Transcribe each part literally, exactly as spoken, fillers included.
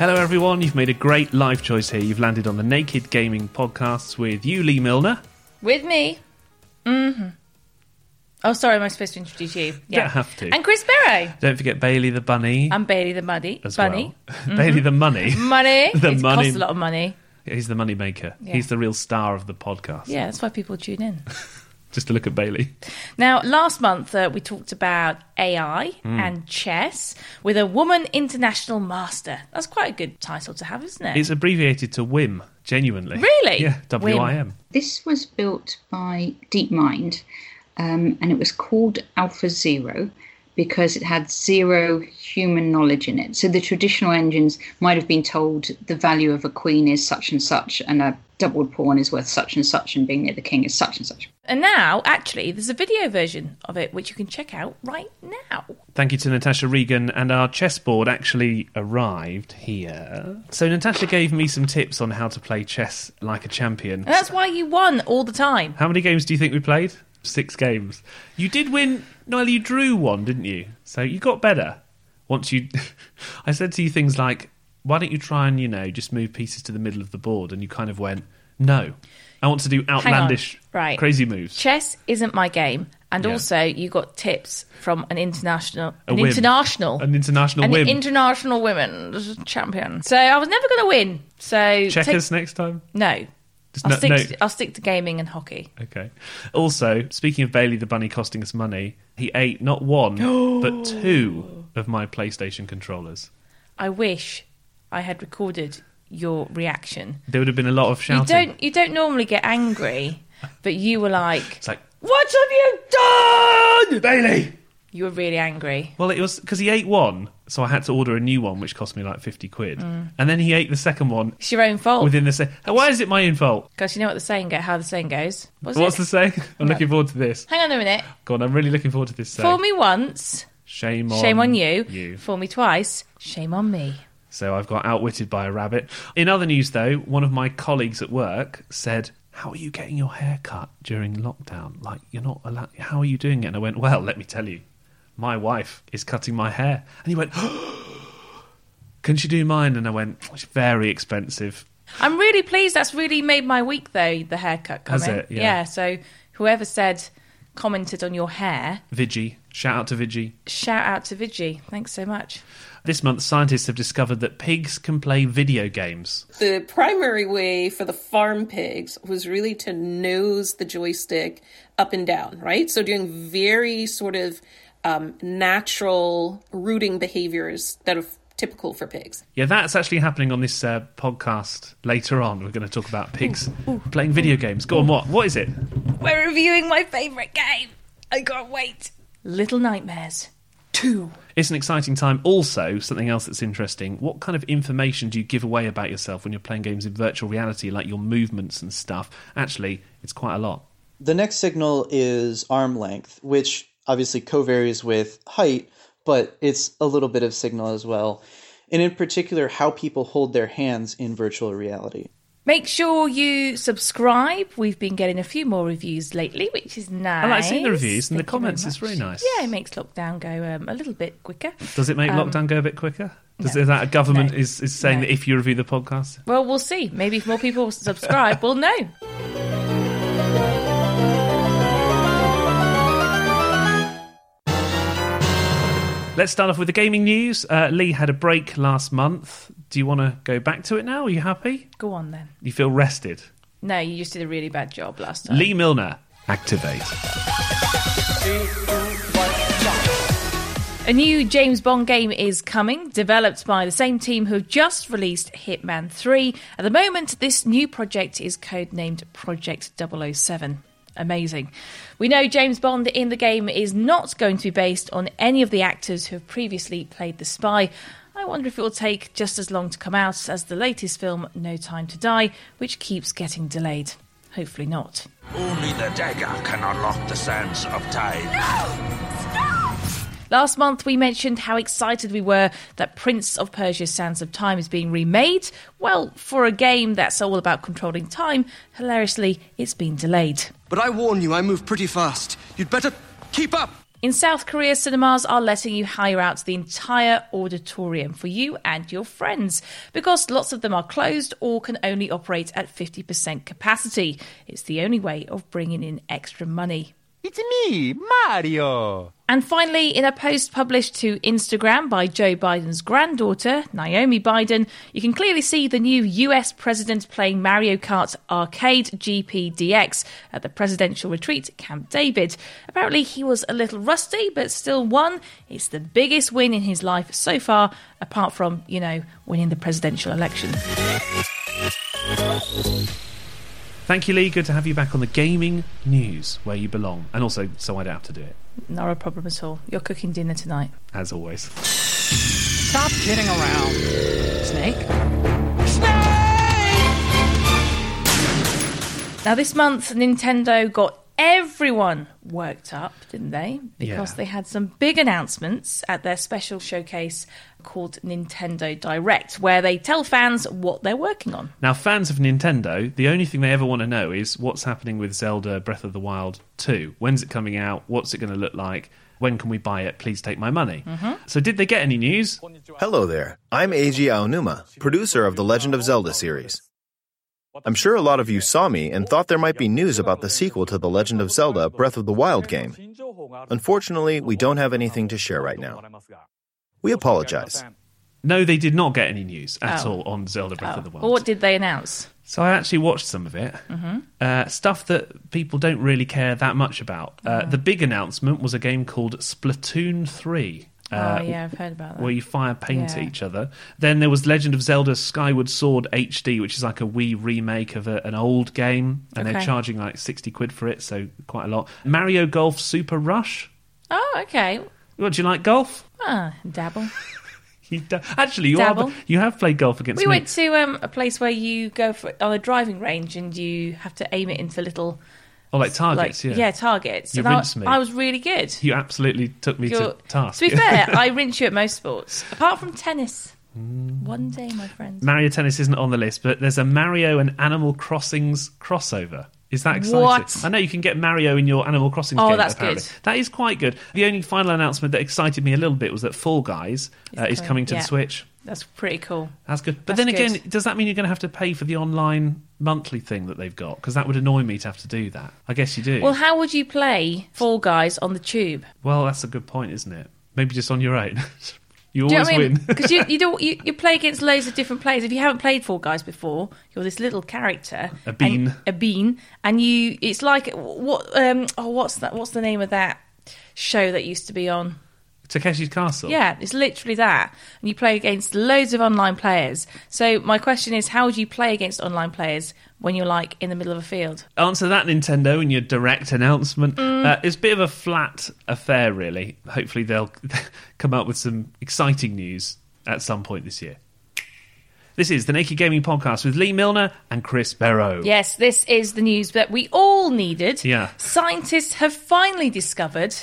Hello everyone, you've made a great life choice here. You've landed on the Naked Gaming Podcast with you, Lee Milner. With me. Mm-hmm. Oh, sorry, am I supposed to introduce you? Yeah, don't have to. And Chris Barrow. Don't forget Bailey the Bunny. I'm Bailey the Muddy. As Bunny. Well. Mm-hmm. Bailey the Money. Money. the it money. Costs a lot of money. Yeah, he's the money maker. Yeah. He's the real star of the podcast. Yeah, that's why people tune in. Just to look at Bailey. Now, last month uh, we talked about A I mm. and chess with a woman international master. That's quite a good title to have, isn't it? It's abbreviated to W I M, genuinely. Really? Yeah, W I M. This was built by DeepMind, um, and it was called AlphaZero because it had zero human knowledge in it. So the traditional engines might have been told the value of a queen is such and such, and a doubled pawn is worth such and such, and being near the king is such and such. And now, actually, there's a video version of it which you can check out right now. Thank you to Natasha Regan, and our chessboard actually arrived here. So Natasha gave me some tips on how to play chess like a champion. And that's why you won all the time. How many games do you think we played? Six games. You did win. No, you drew one, didn't you? So you got better. Once you... I said to you things like, why don't you try and, you know, just move pieces to the middle of the board? And you kind of went, no, I want to do outlandish, right. crazy moves. Chess isn't my game. And yeah. also, you got tips from an international... An international... An international an whim. An international women champion. So I was never going to win. So Checkers take... next time? No. I'll, no, stick no. To, I'll stick to gaming and hockey. Okay. Also, speaking of Bailey the Bunny costing us money, he ate not one, but two of my PlayStation controllers. I wish... I had recorded your reaction. There would have been a lot of shouting. You don't, you don't normally get angry, but you were like, it's like, what have you done, Bailey? You were really angry. Well, it was because he ate one, so I had to order a new one, which cost me like fifty quid. Mm. And then he ate the second one. It's your own fault. Within the same. Why is it my own fault? Because you know what the saying go- how the saying goes. What's, What's the saying? I'm no. looking forward to this. Hang on a minute. Go on, I'm really looking forward to this saying. For me once. Shame on, shame on you. you. For me twice. Shame on me. So I've got outwitted by a rabbit. In other news, though, one of my colleagues at work said, how are you getting your hair cut during lockdown? Like, you're not allowed... How are you doing it? And I went, well, let me tell you. My wife is cutting my hair. And he went, oh, can she do mine? And I went, it's very expensive. I'm really pleased. That's really made my week, though, the haircut comment. Has it? Yeah. yeah, so whoever said... commented on your hair. Vigi. Shout out to Vigi. Shout out to Vigi. Thanks so much. This month, scientists have discovered that pigs can play video games. The primary way for the farm pigs was really to nose the joystick up and down, right? So doing very sort of um, natural rooting behaviors that are typical for pigs. Yeah, that's actually happening on this uh, podcast later on. We're going to talk about pigs ooh, ooh, playing video ooh, games. Go ooh. on, what? What is it? We're reviewing my favourite game. I can't wait. Little Nightmares two. It's an exciting time. Also, something else that's interesting, what kind of information do you give away about yourself when you're playing games in virtual reality, like your movements and stuff? Actually, it's quite a lot. The next signal is arm length, which obviously co-varies with height, but it's a little bit of signal as well. And in particular, how people hold their hands in virtual reality. Make sure you subscribe. We've been getting a few more reviews lately, which is nice. I like seeing the reviews and the comments. It's really nice. Yeah, it makes lockdown go um, a little bit quicker. Does it make um, lockdown go a bit quicker? Does no, that a government no, is, is saying no. that if you review the podcast? Well, we'll see. Maybe if more people subscribe, we'll know. Let's start off with the gaming news. Uh, Lee had a break last month. Do you want to go back to it now? Are you happy? Go on then. You feel rested? No, you just did a really bad job last time. Lee Milner, activate. A new James Bond game is coming, developed by the same team who have just released Hitman three. At the moment, this new project is codenamed Project double oh seven. Amazing. We know James Bond in the game is not going to be based on any of the actors who have previously played the spy. I wonder if it will take just as long to come out as the latest film, No Time to Die, which keeps getting delayed. Hopefully not. Only the dagger can unlock the sands of time. No! Stop! Last month, we mentioned how excited we were that Prince of Persia's Sands of Time is being remade. Well, for a game that's all about controlling time, hilariously, it's been delayed. But I warn you, I move pretty fast. You'd better keep up! In South Korea, cinemas are letting you hire out the entire auditorium for you and your friends because lots of them are closed or can only operate at fifty percent capacity. It's the only way of bringing in extra money. It's me, Mario! And finally, in a post published to Instagram by Joe Biden's granddaughter, Naomi Biden, you can clearly see the new U S president playing Mario Kart Arcade G P D X at the presidential retreat Camp David. Apparently he was a little rusty, but still won. It's the biggest win in his life so far, apart from, you know, winning the presidential election. Thank you, Lee. Good to have you back on the gaming news, where you belong. And also, so I don't have to do it. Not a problem at all. You're cooking dinner tonight. As always. Stop kidding around. Snake. Snake! Now, this month, Nintendo got everyone worked up, didn't they? Because yeah. they had some big announcements at their special showcase called Nintendo Direct, where they tell fans what they're working on. Now, fans of Nintendo, the only thing they ever want to know is what's happening with Zelda Breath of the Wild two. When's it coming out? What's it going to look like? When can we buy it? Please take my money. Mm-hmm. So did they get any news? Hello there. I'm Eiji Aonuma, producer of the Legend of Zelda series. I'm sure a lot of you saw me and thought there might be news about the sequel to the Legend of Zelda Breath of the Wild game. Unfortunately, we don't have anything to share right now. We apologize. No, they did not get any news at oh. all on Zelda Breath oh. of the Wild. Or what did they announce? So I actually watched some of it. Mm-hmm. Uh, stuff that people don't really care that much about. Uh, mm. The big announcement was a game called Splatoon three. Uh, oh, yeah, I've heard about that. Where you fire paint yeah. at each other. Then there was Legend of Zelda Skyward Sword H D, which is like a Wii remake of a, an old game. And okay. they're charging like sixty quid for it, so quite a lot. Mario Golf Super Rush. Oh, okay. What, do you like golf? Ah, dabble. you da- Actually, you dabble. Are, you have played golf against we me. We went to um, a place where you go for, on a driving range and you have to aim it into little... Oh, like targets, like, yeah. Yeah, targets. You and rinsed I, me. I was really good. You absolutely took me You're, to task. To be fair, I rinse you at most sports, apart from tennis. Mm. One day, my friend. Mario Tennis isn't on the list, but there's a Mario and Animal Crossings crossover. Is that exciting? What? I know you can get Mario in your Animal Crossing oh, game, that's apparently. Good. That is quite good. The only final announcement that excited me a little bit was that Fall Guys uh, is coming to yeah. the Switch. That's pretty cool. That's good. But that's then again, good. Does that mean you're going to have to pay for the online monthly thing that they've got? Because that would annoy me to have to do that. I guess you do. Well, how would you play Fall Guys on the Tube? Well, that's a good point, isn't it? Maybe just on your own. You always do you know what I mean? win. Because you, you, do, you, you play against loads of different players. If you haven't played Fall Guys before, you're this little character. A bean. And, a bean. And you, it's like, what? Um, oh, what's that? What's the name of that show that used to be on? Takeshi's Castle. Yeah, it's literally that. And you play against loads of online players. So my question is, how would you play against online players when you're, like, in the middle of a field? Answer that, Nintendo, in your direct announcement. Mm. Uh, it's a bit of a flat affair, really. Hopefully they'll come up with some exciting news at some point this year. This is the Naked Gaming Podcast with Lee Milner and Chris Barrow. Yes, this is the news that we all needed. Yeah. Scientists have finally discovered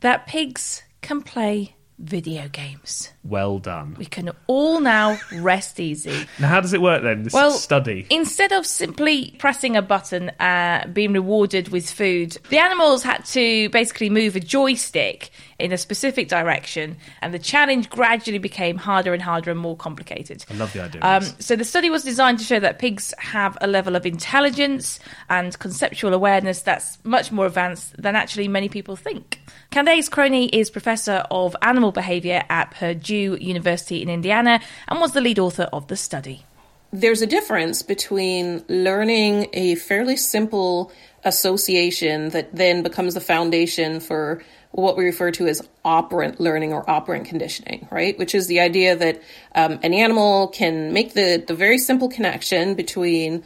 that pigs... can play video games. Well done. We can all now rest easy. Now, how does it work then, this well, study? Instead of simply pressing a button and uh, being rewarded with food, the animals had to basically move a joystick in a specific direction, and the challenge gradually became harder and harder and more complicated. I love the idea. Um, so the study was designed to show that pigs have a level of intelligence and conceptual awareness that's much more advanced than actually many people think. Candace Crony is Professor of Animal Behaviour at Purdue University in Indiana and was the lead author of the study. There's a difference between learning a fairly simple association that then becomes the foundation for what we refer to as operant learning or operant conditioning, right? Which is the idea that um, an animal can make the, the very simple connection between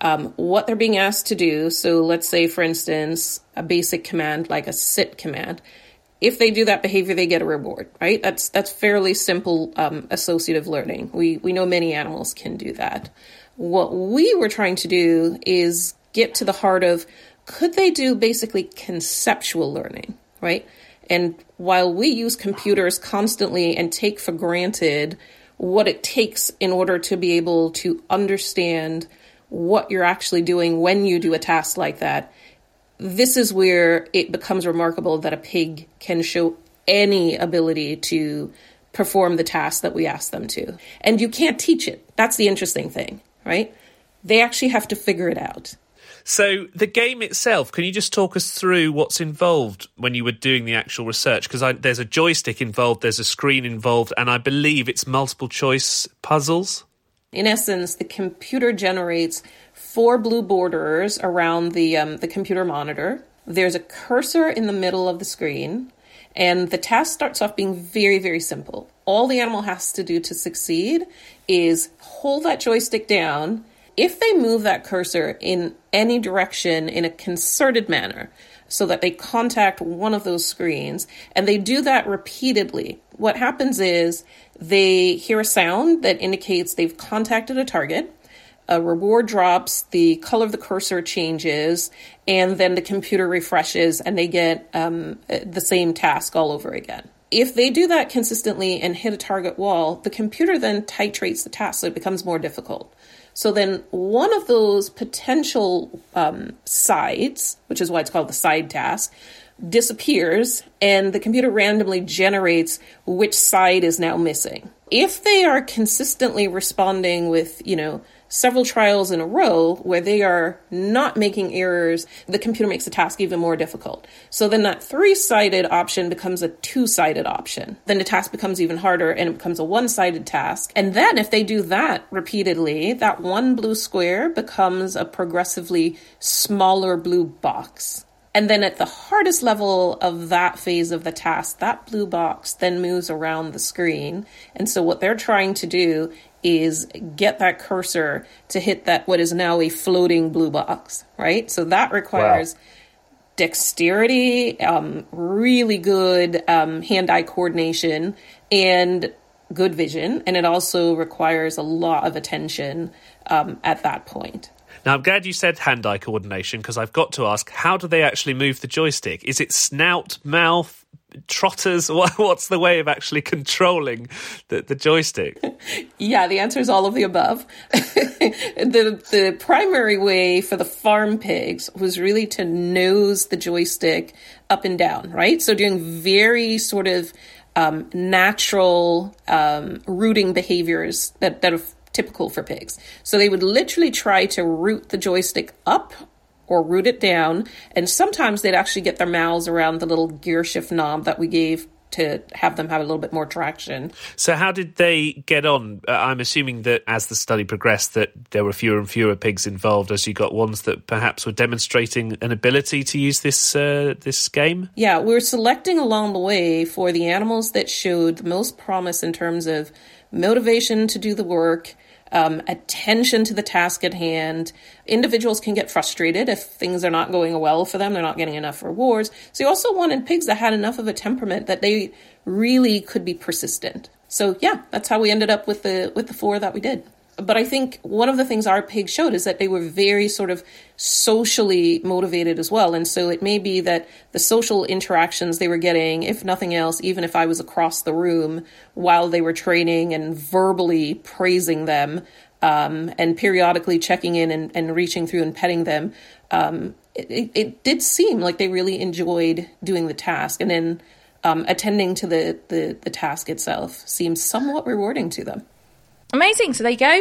um, what they're being asked to do. So let's say, for instance, a basic command like a sit command. If they do that behavior, they get a reward, right? That's that's fairly simple um, associative learning. We we know many animals can do that. What we were trying to do is get to the heart of, could they do basically conceptual learning, right? And while we use computers constantly and take for granted what it takes in order to be able to understand what you're actually doing when you do a task like that, this is where it becomes remarkable that a pig can show any ability to perform the task that we ask them to. And you can't teach it. That's the interesting thing, right? They actually have to figure it out. So the game itself, can you just talk us through what's involved when you were doing the actual research? Because there's a joystick involved, there's a screen involved, and I believe it's multiple choice puzzles. In essence, the computer generates four blue borders around the um, the computer monitor. There's a cursor in the middle of the screen, and the task starts off being very, very simple. All the animal has to do to succeed is hold that joystick down. If they move that cursor in any direction in a concerted manner so that they contact one of those screens, and they do that repeatedly, what happens is they hear a sound that indicates they've contacted a target, a reward drops, the color of the cursor changes, and then the computer refreshes and they get um, the same task all over again. If they do that consistently and hit a target wall, the computer then titrates the task so it becomes more difficult. So then one of those potential um, sides, which is why it's called the side task, disappears, and the computer randomly generates which side is now missing. If they are consistently responding with, you know, several trials in a row where they are not making errors, the computer makes the task even more difficult. So then that three-sided option becomes a two-sided option. Then the task becomes even harder and it becomes a one-sided task. And then if they do that repeatedly, that one blue square becomes a progressively smaller blue box. And then at the hardest level of that phase of the task, that blue box then moves around the screen. And so what they're trying to do is get that cursor to hit that what is now a floating blue box, right? So that requires wow. dexterity, um, really good um, hand-eye coordination, and good vision. And it also requires a lot of attention um, at that point. Now, I'm glad you said hand-eye coordination, because I've got to ask, how do they actually move the joystick? Is it snout, mouth, trotters? What's the way of actually controlling the, the joystick? Yeah, the answer is all of the above. the the primary way for the farm pigs was really to nose the joystick up and down, right? So doing very sort of um, natural um, rooting behaviors that, that have typical for pigs. So they would literally try to root the joystick up or root it down. And sometimes they'd actually get their mouths around the little gear shift knob that we gave to have them have a little bit more traction. So how did they get on? Uh, I'm assuming that as the study progressed that there were fewer and fewer pigs involved as you got ones that perhaps were demonstrating an ability to use this uh, this game? Yeah, we were selecting along the way for the animals that showed the most promise in terms of motivation to do the work, Um, attention to the task at hand. Individuals can get frustrated if things are not going well for them, they're not getting enough rewards. So you also wanted pigs that had enough of a temperament that they really could be persistent. So yeah, that's how we ended up with the with the four that we did. But I think one of the things our pig showed is that they were very sort of socially motivated as well. And so it may be that the social interactions they were getting, if nothing else, even if I was across the room while they were training and verbally praising them, um, and periodically checking in and, and reaching through and petting them, um, it, it, it did seem like they really enjoyed doing the task. And then um, attending to the, the, the task itself seemed somewhat rewarding to them. Amazing. So there you go.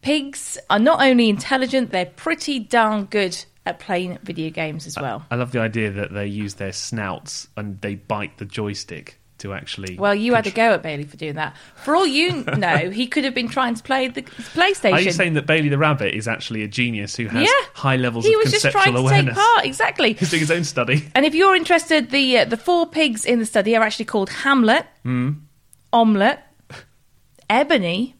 Pigs are not only intelligent, they're pretty darn good at playing video games as well. I, I love the idea that they use their snouts and they bite the joystick to actually... Well, you control. Had a go at Bailey for doing that. For all you know, he could have been trying to play the PlayStation. Are you saying that Bailey the Rabbit is actually a genius who has yeah. high levels he of conceptual awareness? He was just trying to take part, exactly. He's doing his own study. And if you're interested, the, uh, the four pigs in the study are actually called Hamlet, mm. Omelette, Ebony...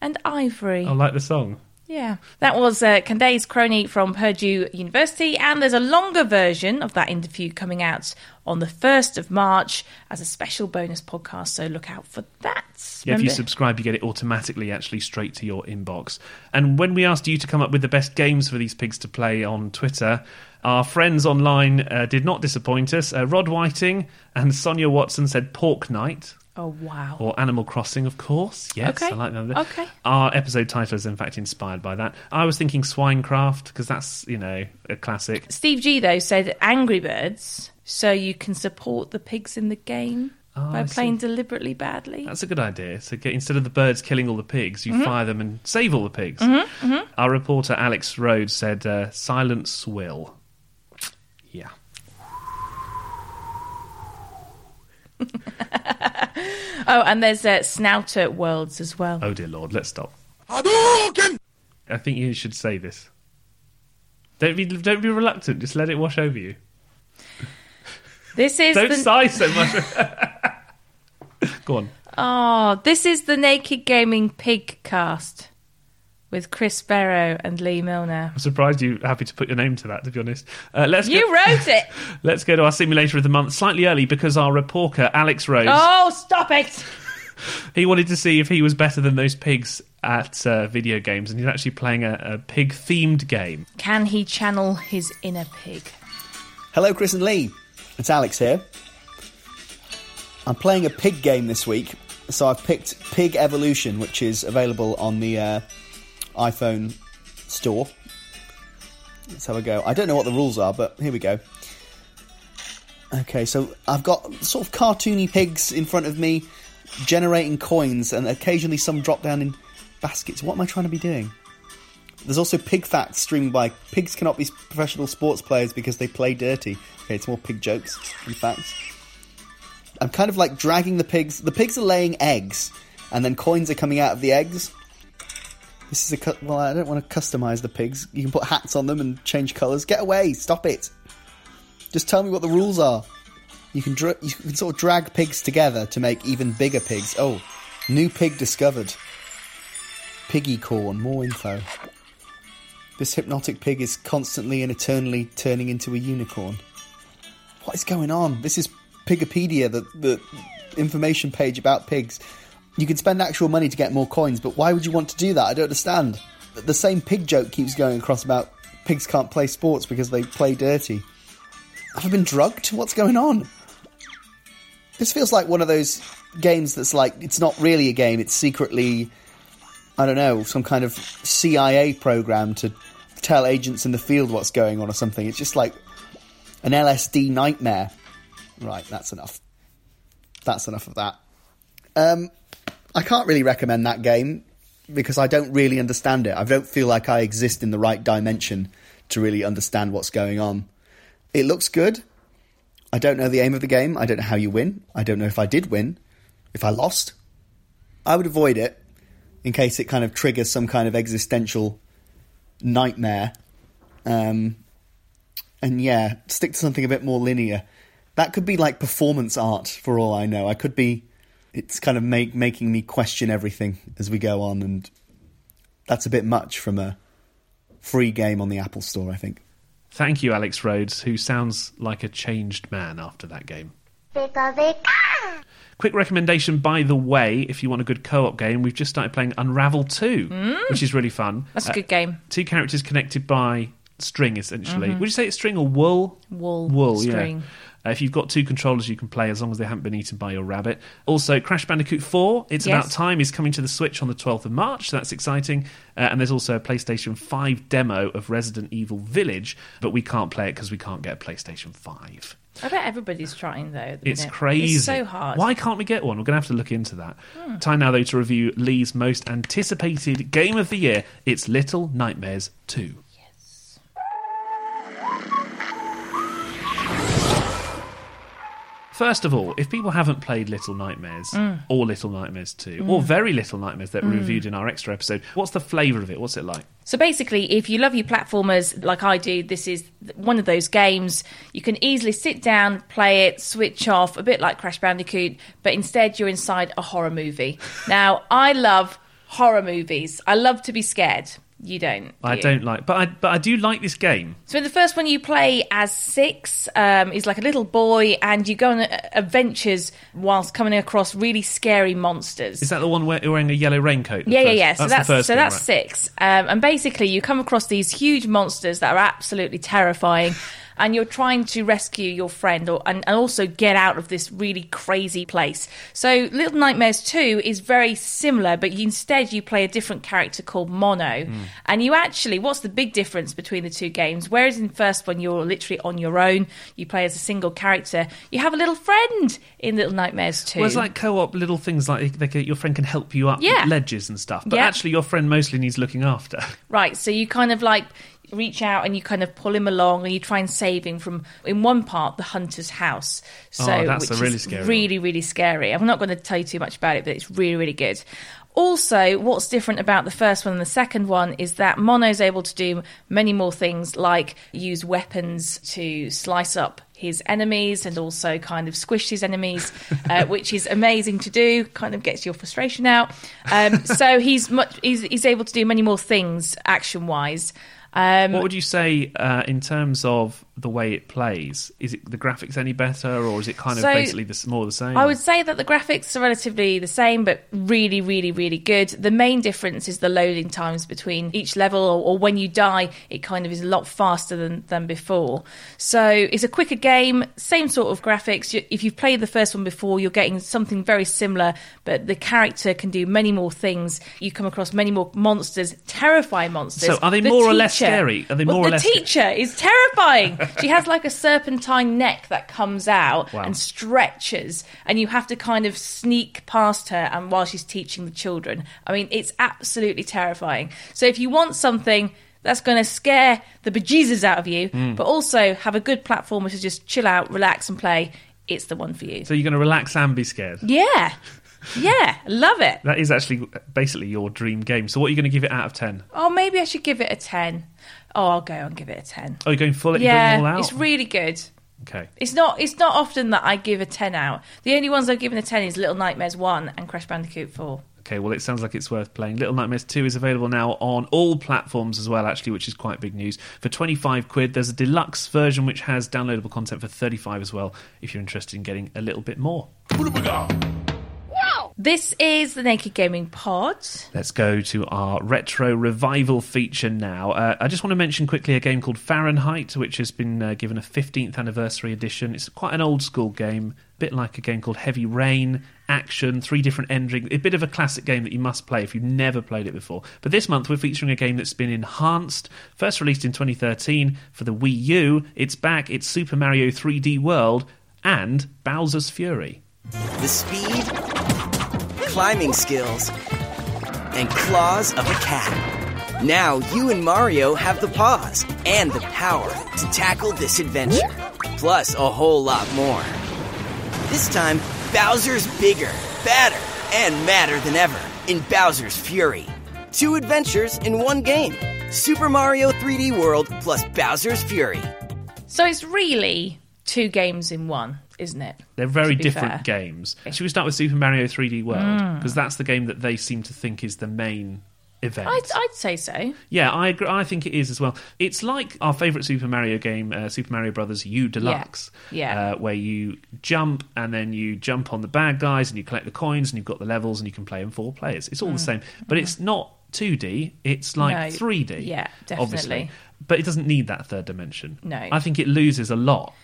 and Ivory. I like the song. Yeah. That was uh, Candace Crony from Purdue University, and there's a longer version of that interview coming out on the first of March as a special bonus podcast, so look out for that. Yeah, remember? If you subscribe, you get it automatically, actually, straight to your inbox. And when we asked you to come up with the best games for these pigs to play on Twitter... Our friends online uh, did not disappoint us. Uh, Rod Whiting and Sonia Watson said Pork Night. Oh, wow. Or Animal Crossing, of course. Yes, okay. I like that. Okay. Our episode title is, in fact, inspired by that. I was thinking Swinecraft, because that's, you know, a classic. Steve G, though, said Angry Birds, so you can support the pigs in the game oh, by I playing see. deliberately badly. That's a good idea. So get, instead of the birds killing all the pigs, you mm-hmm. fire them and save all the pigs. Mm-hmm. Mm-hmm. Our reporter, Alex Rhodes, said uh, Silent Swill. Yeah. Oh, and there's uh, Snouter Worlds as well. Oh, dear Lord, let's stop. Hadouken! I think you should say this. Don't be, don't be reluctant. Just let it wash over you. This is don't the... sigh so much. Go on. Oh, this is the Naked Gaming Pig Cast. With Chris Barrow and Lee Milner. I'm surprised you're happy to put your name to that, to be honest. Uh, let's you go- wrote it! Let's go to our simulator of the month slightly early because our reporter, Alex Rhodes... Oh, stop it! He wanted to see if he was better than those pigs at uh, video games, and he's actually playing a, a pig-themed game. Can he channel his inner pig? Hello, Chris and Lee. It's Alex here. I'm playing a pig game this week, so I've picked Pig Evolution, which is available on the... Uh, iPhone store. Let's have a go. I don't know what the rules are, but here we go. Okay, so I've got sort of cartoony pigs in front of me generating coins, and occasionally some drop down in baskets. What am I trying to be doing? There's also pig facts streaming by pigs cannot be professional sports players because they play dirty. Okay, it's more pig jokes and facts. I'm kind of like dragging the pigs. The pigs are laying eggs, and then coins are coming out of the eggs. This is a... Well, I don't want to customise the pigs. You can put hats on them and change colours. Get away! Stop it! Just tell me what the rules are. You can dra- you can sort of drag pigs together to make even bigger pigs. Oh, new pig discovered. Piggy corn. More info. This hypnotic pig is constantly and eternally turning into a unicorn. What is going on? This is Pigipedia, the, the information page about pigs. You can spend actual money to get more coins, but why would you want to do that? I don't understand. The same pig joke keeps going across about pigs can't play sports because they play dirty. Have I been drugged? What's going on? This feels like one of those games that's like, it's not really a game, it's secretly, I don't know, some kind of C I A program to tell agents in the field what's going on or something. It's just like an L S D nightmare. Right, that's enough. That's enough of that. Um... I can't really recommend that game because I don't really understand it. I don't feel like I exist in the right dimension to really understand what's going on. It looks good. I don't know the aim of the game. I don't know how you win. I don't know if I did win, if I lost. I would avoid it in case it kind of triggers some kind of existential nightmare. Um, and yeah, stick to something a bit more linear. That could be like performance art for all I know. I could be... It's kind of make, making me question everything as we go on, and that's a bit much from a free game on the Apple Store, I think. Thank you, Alex Rhodes, who sounds like a changed man after that game. Pika, pika. Quick recommendation, by the way, if you want a good co-op game, we've just started playing Unravel two, mm. which is really fun. That's uh, a good game. Two characters connected by string, essentially. Mm-hmm. Would you say it's string or wool? Wool. Wool, string. Yeah. Uh, if you've got two controllers, you can play as long as they haven't been eaten by your rabbit. Also, Crash Bandicoot four, It's yes. About Time, is coming to the Switch on the twelfth of March, so that's exciting. Uh, and there's also a PlayStation five demo of Resident Evil Village, but we can't play it because we can't get a PlayStation five. I bet everybody's trying, though. At the it's minute. crazy. It's so hard. Why can't we get one? We're going to have to look into that. Hmm. Time now, though, to review Lee's most anticipated game of the year. It's Little Nightmares two. First of all, if people haven't played Little Nightmares mm. or Little Nightmares two mm. or very Little Nightmares that were mm. reviewed in our extra episode, what's the flavour of it? What's it like? So basically, if you love your platformers like I do, this is one of those games. You can easily sit down, play it, switch off, a bit like Crash Bandicoot, but instead you're inside a horror movie. Now, I love horror movies. I love to be scared. You don't. Do I you? don't like, but I but I do like this game. So in the first one, you play as Six. Um, he's like a little boy, and you go on adventures whilst coming across really scary monsters. Is that the one where you're wearing a yellow raincoat? Yeah, yeah, yeah. So that's, that's so that's right. Six. Um, and basically, you come across these huge monsters that are absolutely terrifying. And you're trying to rescue your friend or and, and also get out of this really crazy place. So Little Nightmares two is very similar, but you, instead you play a different character called Mono. Mm. And you actually, what's the big difference between the two games? Whereas in the first one, you're literally on your own. You play as a single character. You have a little friend in Little Nightmares two. Well, it's like co-op little things like they, they, your friend can help you up yeah. ledges and stuff. But yeah. actually your friend mostly needs looking after. Right, so you kind of like... reach out and you kind of pull him along and you try and save him from, in one part, the hunter's house. So, oh, that's which a really is scary really, one. really scary. I'm not going to tell you too much about it, but it's really, really good. Also, what's different about the first one and the second one is that Mono's able to do many more things, like use weapons to slice up his enemies and also kind of squish his enemies, uh, which is amazing to do, kind of gets your frustration out. Um, so he's, much, he's, he's able to do many more things action-wise. Um, what would you say uh, in terms of the way it plays? Is it the graphics any better, or is it kind of so, basically the, more the same? I would say that the graphics are relatively the same, but really, really, really good. The main difference is the loading times between each level, or, or when you die, it kind of is a lot faster than, than before. So it's a quicker game, same sort of graphics. You, if you've played the first one before, you're getting something very similar, but the character can do many more things. You come across many more monsters, terrifying monsters. So are they the more teacher, or less scary? Are they more well, or the less The teacher scary? Is terrifying. She has like a serpentine neck that comes out wow. and stretches, and you have to kind of sneak past her and while she's teaching the children. I mean, it's absolutely terrifying. So if you want something that's going to scare the bejesus out of you, mm. but also have a good platformer to just chill out, relax and play, it's the one for you. So you're going to relax and be scared? Yeah. Yeah, love it. That is actually basically your dream game. So what are you going to give it out of ten? Oh, maybe I should give it a ten. Oh, I'll go and give it a ten. Oh, you're going full it? Yeah, you're going all out? It's really good. Okay. It's not It's not often that I give a ten out. The only ones I've given a ten is Little Nightmares one and Crash Bandicoot four. Okay, well, it sounds like it's worth playing. Little Nightmares two is available now on all platforms as well, actually, which is quite big news. For twenty-five quid, there's a deluxe version which has downloadable content for thirty-five as well, if you're interested in getting a little bit more. This is the Naked Gaming Pod. Let's go to our retro revival feature now. Uh, I just want to mention quickly a game called Fahrenheit, which has been uh, given a fifteenth anniversary edition. It's quite an old school game, a bit like a game called Heavy Rain, action, three different endings, a bit of a classic game that you must play if you've never played it before. But this month we're featuring a game that's been enhanced, first released in twenty thirteen for the Wii U. It's back, it's Super Mario three D World and Bowser's Fury. The speed... climbing skills, and claws of a cat. Now you and Mario have the paws and the power to tackle this adventure, plus a whole lot more. This time, Bowser's bigger, badder, and madder than ever in Bowser's Fury. Two adventures in one game. Super Mario three D World plus Bowser's Fury. So it's really two games in one, isn't it? They're very different fair. games. Should we start with Super Mario three D World? Because mm. that's the game that they seem to think is the main event. I'd, I'd say so. Yeah, I agree. I think it is as well. It's like our favourite Super Mario game, uh, Super Mario Bros. U Deluxe, yeah, yeah. Uh, where you jump and then you jump on the bad guys and you collect the coins and you've got the levels and you can play in four players. It's all mm. the same, but mm. it's not two D. It's like no, three D. Yeah, definitely. Obviously. But it doesn't need that third dimension. No, I think it loses a lot.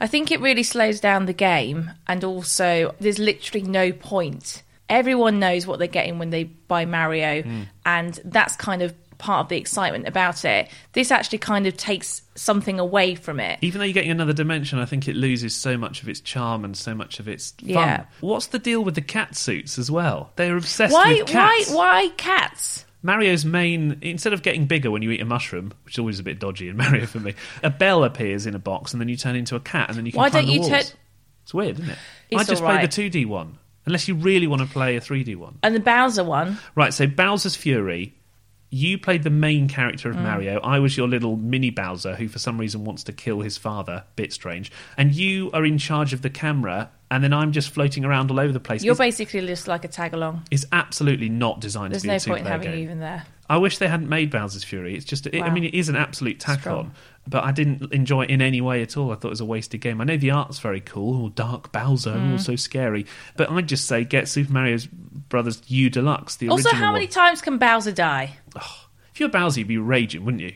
I think it really slows down the game, and also there's literally no point. Everyone knows what they're getting when they buy Mario, mm. and that's kind of part of the excitement about it. This actually kind of takes something away from it. Even though you're getting another dimension, I think it loses so much of its charm and so much of its fun. Yeah. What's the deal with the cat suits as well? They're obsessed why, with cats. Why, why cats? Mario's main, instead of getting bigger when you eat a mushroom, which is always a bit dodgy in Mario for me, a bell appears in a box and then you turn into a cat and then you can why climb don't the you walls. T- it's weird, isn't it? It's I just all right. played the two D one. Unless you really want to play a three D one. And the Bowser one. Right, so Bowser's Fury, you played the main character of mm. Mario. I was your little mini Bowser who for some reason wants to kill his father. Bit strange. And you are in charge of the camera, and then I'm just floating around all over the place. You're it's, basically just like a tag-along. It's absolutely not designed There's to be no a two-player game. There's no point in having you even there. I wish they hadn't made Bowser's Fury. It's just, it, wow. I mean, it is an absolute tack-on. But I didn't enjoy it in any way at all. I thought it was a wasted game. I know the art's very cool. Oh, dark Bowser. Mm. Oh, so scary. But I'd just say get Super Mario Bros. U Deluxe, the also, original Also, how many one. times can Bowser die? Oh, if you were Bowser, you'd be raging, wouldn't you?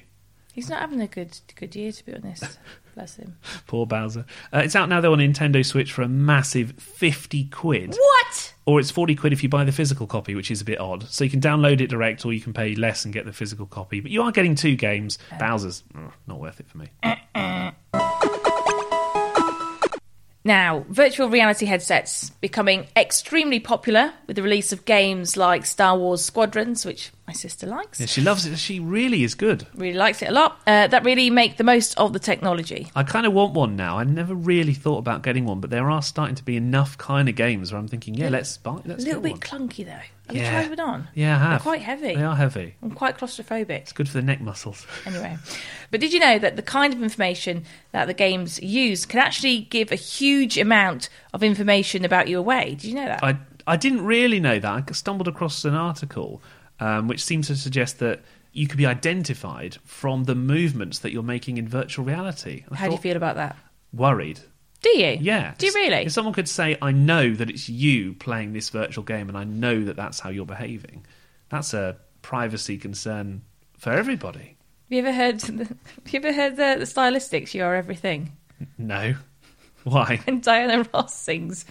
He's not having a good good year, to be honest. Bless him. Poor Bowser. Uh, it's out now, though, on Nintendo Switch for a massive fifty quid. What? Or it's forty quid if you buy the physical copy, which is a bit odd. So you can download it direct, or you can pay less and get the physical copy. But you are getting two games. Uh, Bowser's, oh, not worth it for me. Uh, uh. Now, virtual reality headsets becoming extremely popular with the release of games like Star Wars Squadrons, which my sister likes. Yeah, she loves it. She really is good. Really likes it a lot. Uh, that really make the most of the technology. I kind of want one now. I never really thought about getting one, but there are starting to be enough kind of games where I'm thinking, yeah, let's buy it. A little bit one. clunky, though. Have yeah. you tried one on? Yeah, I have. They're quite heavy. They are heavy. I'm quite claustrophobic. It's good for the neck muscles. Anyway. But did you know that the kind of information that the games use can actually give a huge amount of information about you away? Did you know that? I, I didn't really know that. I stumbled across an article um, which seems to suggest that you could be identified from the movements that you're making in virtual reality. I How do you feel about that? Worried. Do you? Yeah. Do you really? If someone could say, I know that it's you playing this virtual game and I know that that's how you're behaving, that's a privacy concern for everybody. Have you ever heard the, have you ever heard the, the Stylistics, You Are Everything? No. Why? And Diana Ross sings,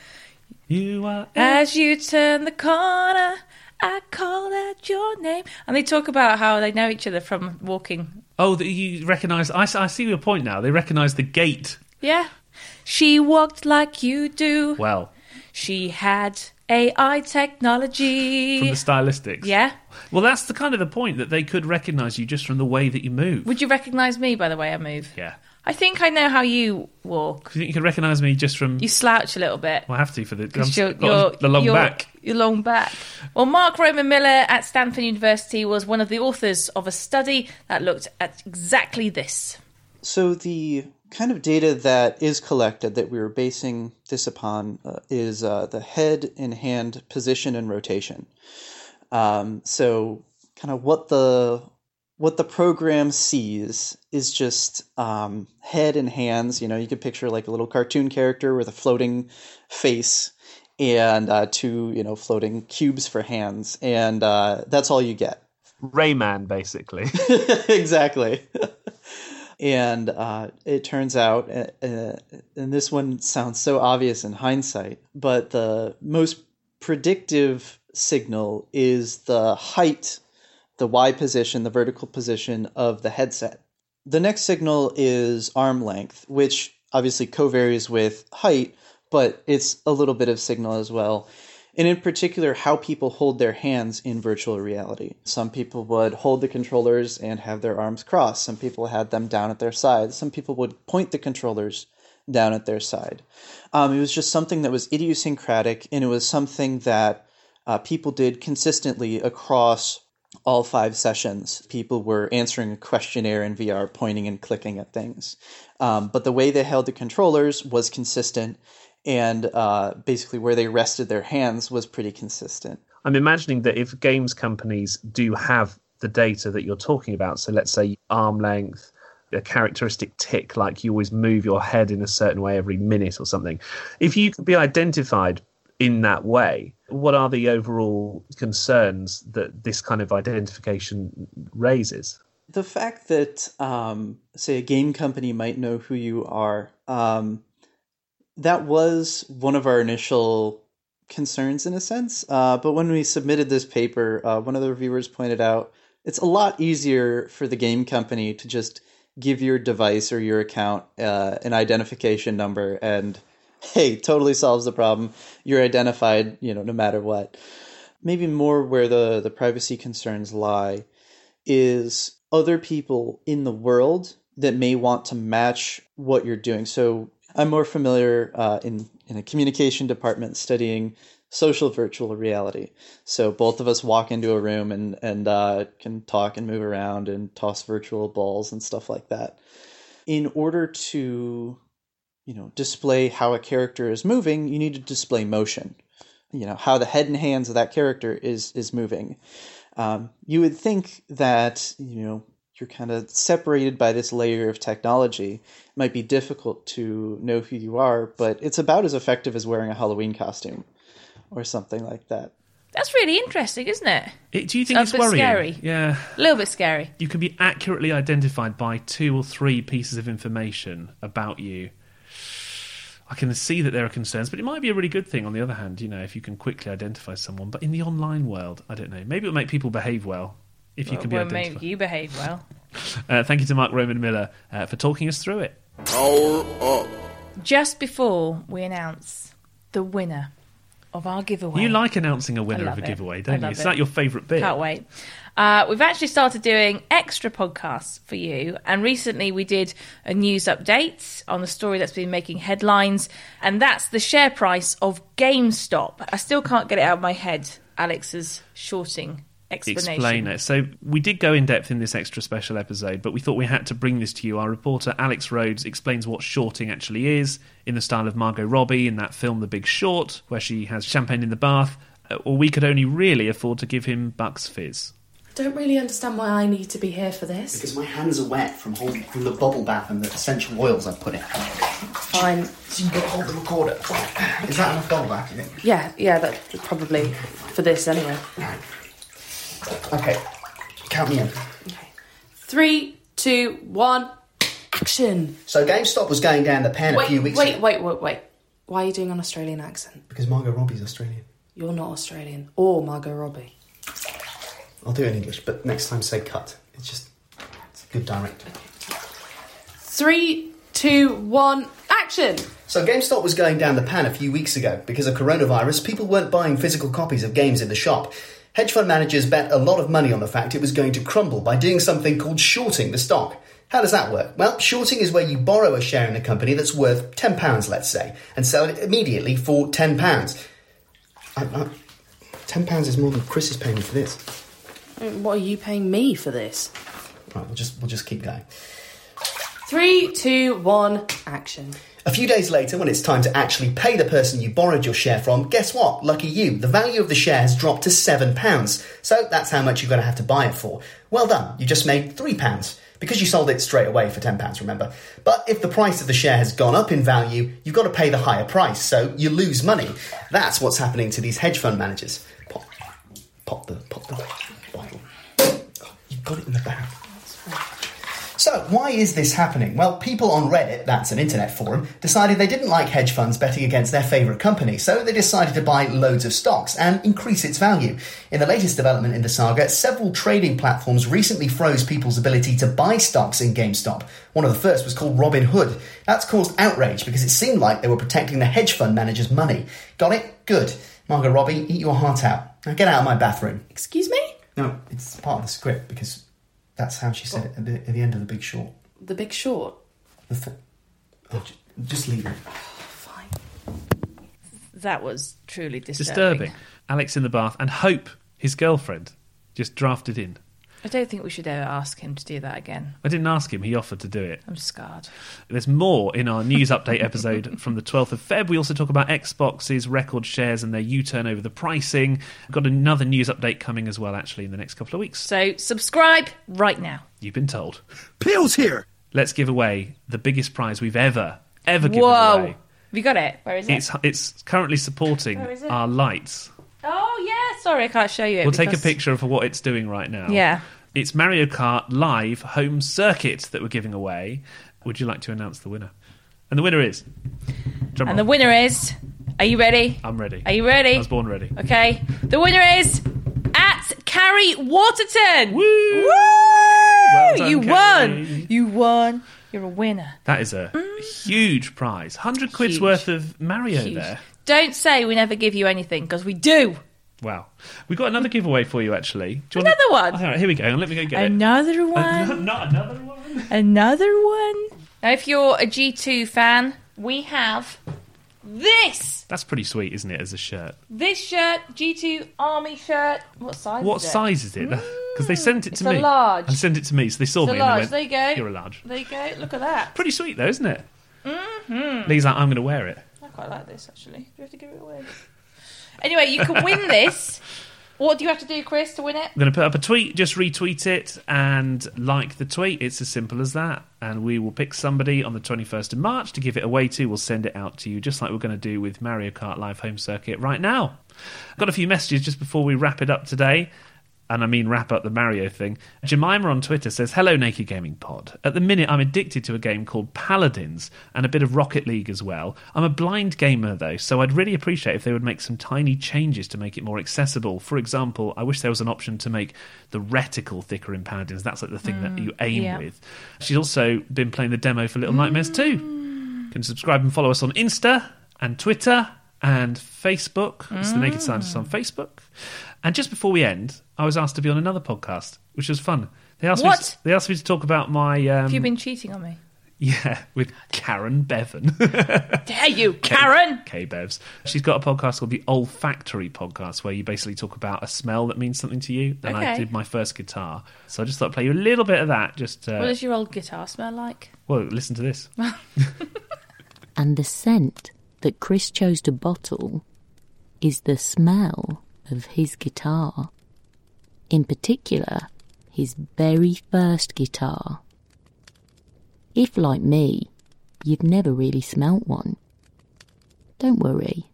You are... As you turn the corner, I call out your name. And they talk about how they know each other from walking. Oh, that you recognise... I, I see your point now. They recognise the gait. Yeah. She walked like you do. Well. She had A I technology. From the Stylistics. Yeah. Well, that's the kind of the point, that they could recognise you just from the way that you move. Would you recognise me by the way I move? Yeah. I think I know how you walk. You think you could recognise me just from... You slouch a little bit. Well, I have to for the, you're, you're, the long you're, back. Your long back. Well, Mark Roman Miller at Stanford University was one of the authors of a study that looked at exactly this. So the... kind of data that is collected that we were basing this upon uh, is uh, the head and hand position and rotation. Um, so kind of what the what the program sees is just um, head and hands. You know, you could picture like a little cartoon character with a floating face and uh, two, you know, floating cubes for hands. And uh, that's all you get. Rayman, basically. Exactly. And uh, it turns out, uh, and this one sounds so obvious in hindsight, but the most predictive signal is the height, the Y position, the vertical position of the headset. The next signal is arm length, which obviously co-varies with height, but it's a little bit of signal as well. And in particular, how people hold their hands in virtual reality. Some people would hold the controllers and have their arms crossed. Some people had them down at their sides. Some people would point the controllers down at their side. Um, it was just something that was idiosyncratic, and it was something that uh, people did consistently across all five sessions. People were answering a questionnaire in V R, pointing and clicking at things. Um, but the way they held the controllers was consistent. And uh, basically where they rested their hands was pretty consistent. I'm imagining that if games companies do have the data that you're talking about, so let's say arm length, a characteristic tick, like you always move your head in a certain way every minute or something, if you could be identified in that way, what are the overall concerns that this kind of identification raises? The fact that, um, say, a game company might know who you are, um, that was one of our initial concerns in a sense. Uh, but when we submitted this paper, uh, one of the reviewers pointed out it's a lot easier for the game company to just give your device or your account uh, an identification number, and hey, totally solves the problem. You're identified, you know, no matter what. Maybe more where the, the privacy concerns lie is other people in the world that may want to match what you're doing. So I'm more familiar uh, in, in a communication department studying social virtual reality. So both of us walk into a room and, and uh, can talk and move around and toss virtual balls and stuff like that. In order to, you know, display how a character is moving, you need to display motion, you know, how the head and hands of that character is is moving. Um, you would think that, you know, you're kind of separated by this layer of technology. It might be difficult to know who you are, but it's about as effective as wearing a Halloween costume or something like that. That's really interesting, isn't it? it do you think a it's bit worrying? Scary. Yeah. A little bit scary. You can be accurately identified by two or three pieces of information about you. I can see that there are concerns, but it might be a really good thing on the other hand, you know, if you can quickly identify someone. But in the online world, I don't know. Maybe it'll make people behave well if well, you can be well, identified. Well, make you behave well. uh, thank you to Mark Roman Miller uh, for talking us through it. Power up. Just before we announce the winner of our giveaway. You like announcing a winner of a it. giveaway, don't you? It's like your favourite bit. Can't wait. Uh, we've actually started doing extra podcasts for you, and recently we did a news update on the story that's been making headlines, and that's the share price of GameStop. I still can't get it out of my head, Alex's shorting explanation. Explain it. So we did go in depth in this extra special episode, but we thought we had to bring this to you. Our reporter Alex Rhodes explains what shorting actually is, in the style of Margot Robbie in that film The Big Short, where she has champagne in the bath, or we could only really afford to give him Bucks Fizz. Don't really understand why I need to be here for this. Because my hands are wet from holding from the bubble bath and the essential oils I've put in. Fine. So you can hold the recorder. Is that enough bubble bath, you think? Yeah, yeah, that's probably for this anyway. Right. Okay, count me in. Okay. Three, two, one, action! So GameStop was going down the pan wait, a few weeks wait, ago. Wait, wait, wait, wait. Why are you doing an Australian accent? Because Margot Robbie's Australian. You're not Australian, or Margot Robbie. I'll do it in English, but next time say cut. It's just it's good direct. Three, two, one, action! So GameStop was going down the pan a few weeks ago. Because of coronavirus, people weren't buying physical copies of games in the shop. Hedge fund managers bet a lot of money on the fact it was going to crumble by doing something called shorting the stock. How does that work? Well, shorting is where you borrow a share in a company that's worth ten pounds, let's say, and sell it immediately for ten pounds. I, I, ten pounds is more than Chris is paying me for this. What are you paying me for this? Right, we'll just, we'll just keep going. Three, two, one, action. A few days later, when it's time to actually pay the person you borrowed your share from, guess what? Lucky you, the value of the share has dropped to seven pounds. So that's how much you're going to have to buy it for. Well done, you just made three pounds. Because you sold it straight away for ten pounds, remember. But if the price of the share has gone up in value, you've got to pay the higher price, so you lose money. That's what's happening to these hedge fund managers. Pop, pop the, pop the... bottle. Oh, you've got it in the bag. So, why is this happening? Well, people on Reddit, that's an internet forum, decided they didn't like hedge funds betting against their favourite company, so they decided to buy loads of stocks and increase its value. In the latest development in the saga, several trading platforms recently froze people's ability to buy stocks in GameStop. One of the first was called Robinhood. That's caused outrage because it seemed like they were protecting the hedge fund manager's money. Got it? Good. Margot Robbie, eat your heart out. Now get out of my bathroom. Excuse me? No, it's part of the script, because that's how she said it at the, at the end of The Big Short. The Big Short? The th- oh, just, just leave it. Oh, fine. That was truly disturbing. Disturbing. Alex in the bath, and Hope, his girlfriend, just drafted in. I don't think we should ever ask him to do that again. I didn't ask him. He offered to do it. I'm scarred. There's more in our news update episode from the twelfth of February. We also talk about Xbox's record shares and their U-turn over the pricing. We've got another news update coming as well, actually, in the next couple of weeks. So subscribe right now. You've been told. Peel's here. Let's give away the biggest prize we've ever, ever given Whoa. away. Have you got it? Where is it? It's, it's currently supporting it? our lights. Oh, yeah. Sorry, I can't show you it. We'll because... take a picture of what it's doing right now. Yeah. It's Mario Kart Live Home Circuit that we're giving away. Would you like to announce the winner? And the winner is... Drum and roll. The winner is... Are you ready? I'm ready. Are you ready? I was born ready. Okay. The winner is... At Carrie Waterton. Woo! Woo! Well done, you Carrie. won. You won. You're a winner. That is a mm. huge prize. one hundred quid's huge. worth of Mario huge. there. Don't say we never give you anything, because we do. Wow. We've got another giveaway for you, actually. You another to... one? Oh, all right, here we go. Let me go get another it. Another one. Not another one. Another one. Now, if you're a G two fan, we have this. That's pretty sweet, isn't it, as a shirt? This shirt, G two Army shirt. What size what is it? What size is it? Because mm, they sent it to me. It's a large. They sent it to me, so they saw it's me. It's a large. And they went, there you go. You're a large. There you go. Look at that. Pretty sweet, though, isn't it? Mm-hmm. Lee's like, I'm going to wear it. I like this, actually. Do you have to give it away? Anyway, you can win this. What do you have to do, Chris, to win it? I'm going to put up a tweet, just retweet it and like the tweet. It's as simple as that. And we will pick somebody on the twenty-first of March to give it away to. We'll send it out to you, just like we're going to do with Mario Kart Live Home Circuit right now. I've got a few messages just before we wrap it up today. And I mean wrap up the Mario thing. Jemima on Twitter says, hello, Naked Gaming Pod. At the minute, I'm addicted to a game called Paladins and a bit of Rocket League as well. I'm a blind gamer, though, so I'd really appreciate if they would make some tiny changes to make it more accessible. For example, I wish there was an option to make the reticle thicker in Paladins. That's like the thing mm, that you aim yeah. with. She's also been playing the demo for Little Nightmares two. You can subscribe and follow us on Insta and Twitter and Facebook. It's mm. The Naked Scientists on Facebook. And just before we end, I was asked to be on another podcast, which was fun. They asked what? Me to, they asked me to talk about my... Um, Have you been cheating on me? Yeah, with Karen Bevan. Dare you, Karen! K, K Bevs. She's got a podcast called The Olfactory Podcast, where you basically talk about a smell that means something to you. And okay. I did my first guitar. So I just thought I'd play you a little bit of that. Just uh, what does your old guitar smell like? Well, listen to this. And the scent that Chris chose to bottle is the smell of his guitar. In particular, his very first guitar. If, like me, you've never really smelt one, don't worry,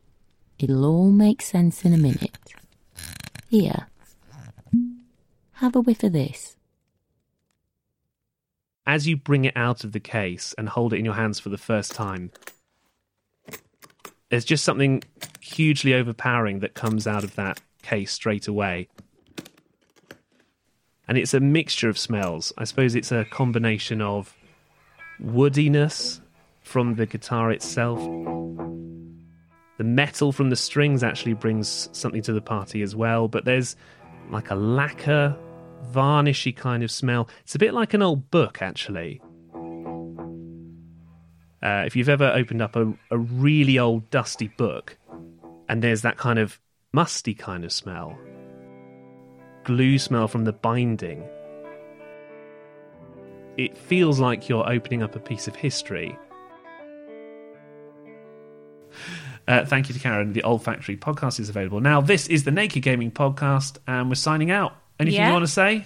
it'll all make sense in a minute. Here, have a whiff of this. As you bring it out of the case and hold it in your hands for the first time, there's just something hugely overpowering that comes out of that case straight away. And it's a mixture of smells. I suppose it's a combination of woodiness from the guitar itself. The metal from the strings actually brings something to the party as well, but there's like a lacquer, varnishy kind of smell. It's a bit like an old book, actually. Uh, if you've ever opened up a, a really old dusty book and there's that kind of musty kind of smell, glue smell from the binding, it feels like you're opening up a piece of history. Uh, thank you to Karen. The Olfactory Podcast is available now. This is the Naked Gaming Podcast and we're signing out. Anything yeah. you want to say?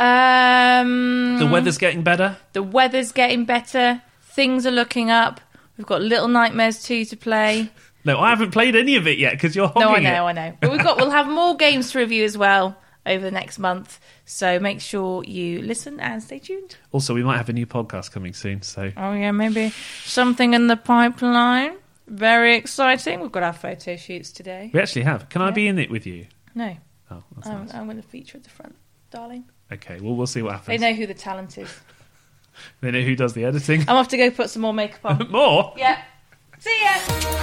Um, the weather's getting better. The weather's getting better. Things are looking up. We've got Little Nightmares two to play. No, I haven't played any of it yet because you're hogging it. No, I know, it. I know. But we've got, we'll have more games to review as well over the next month. So make sure you listen and stay tuned. Also, we might have a new podcast coming soon. So oh, yeah, maybe something in the pipeline. Very exciting. We've got our photo shoots today. We actually have. Can yeah. I be in it with you? No. Oh, that's I'm, nice. I'm going to feature at the front, darling. Okay, well, we'll see what happens. They know who the talent is. They know who does the editing. I'm off to go put some more makeup on. More? Yeah. See ya!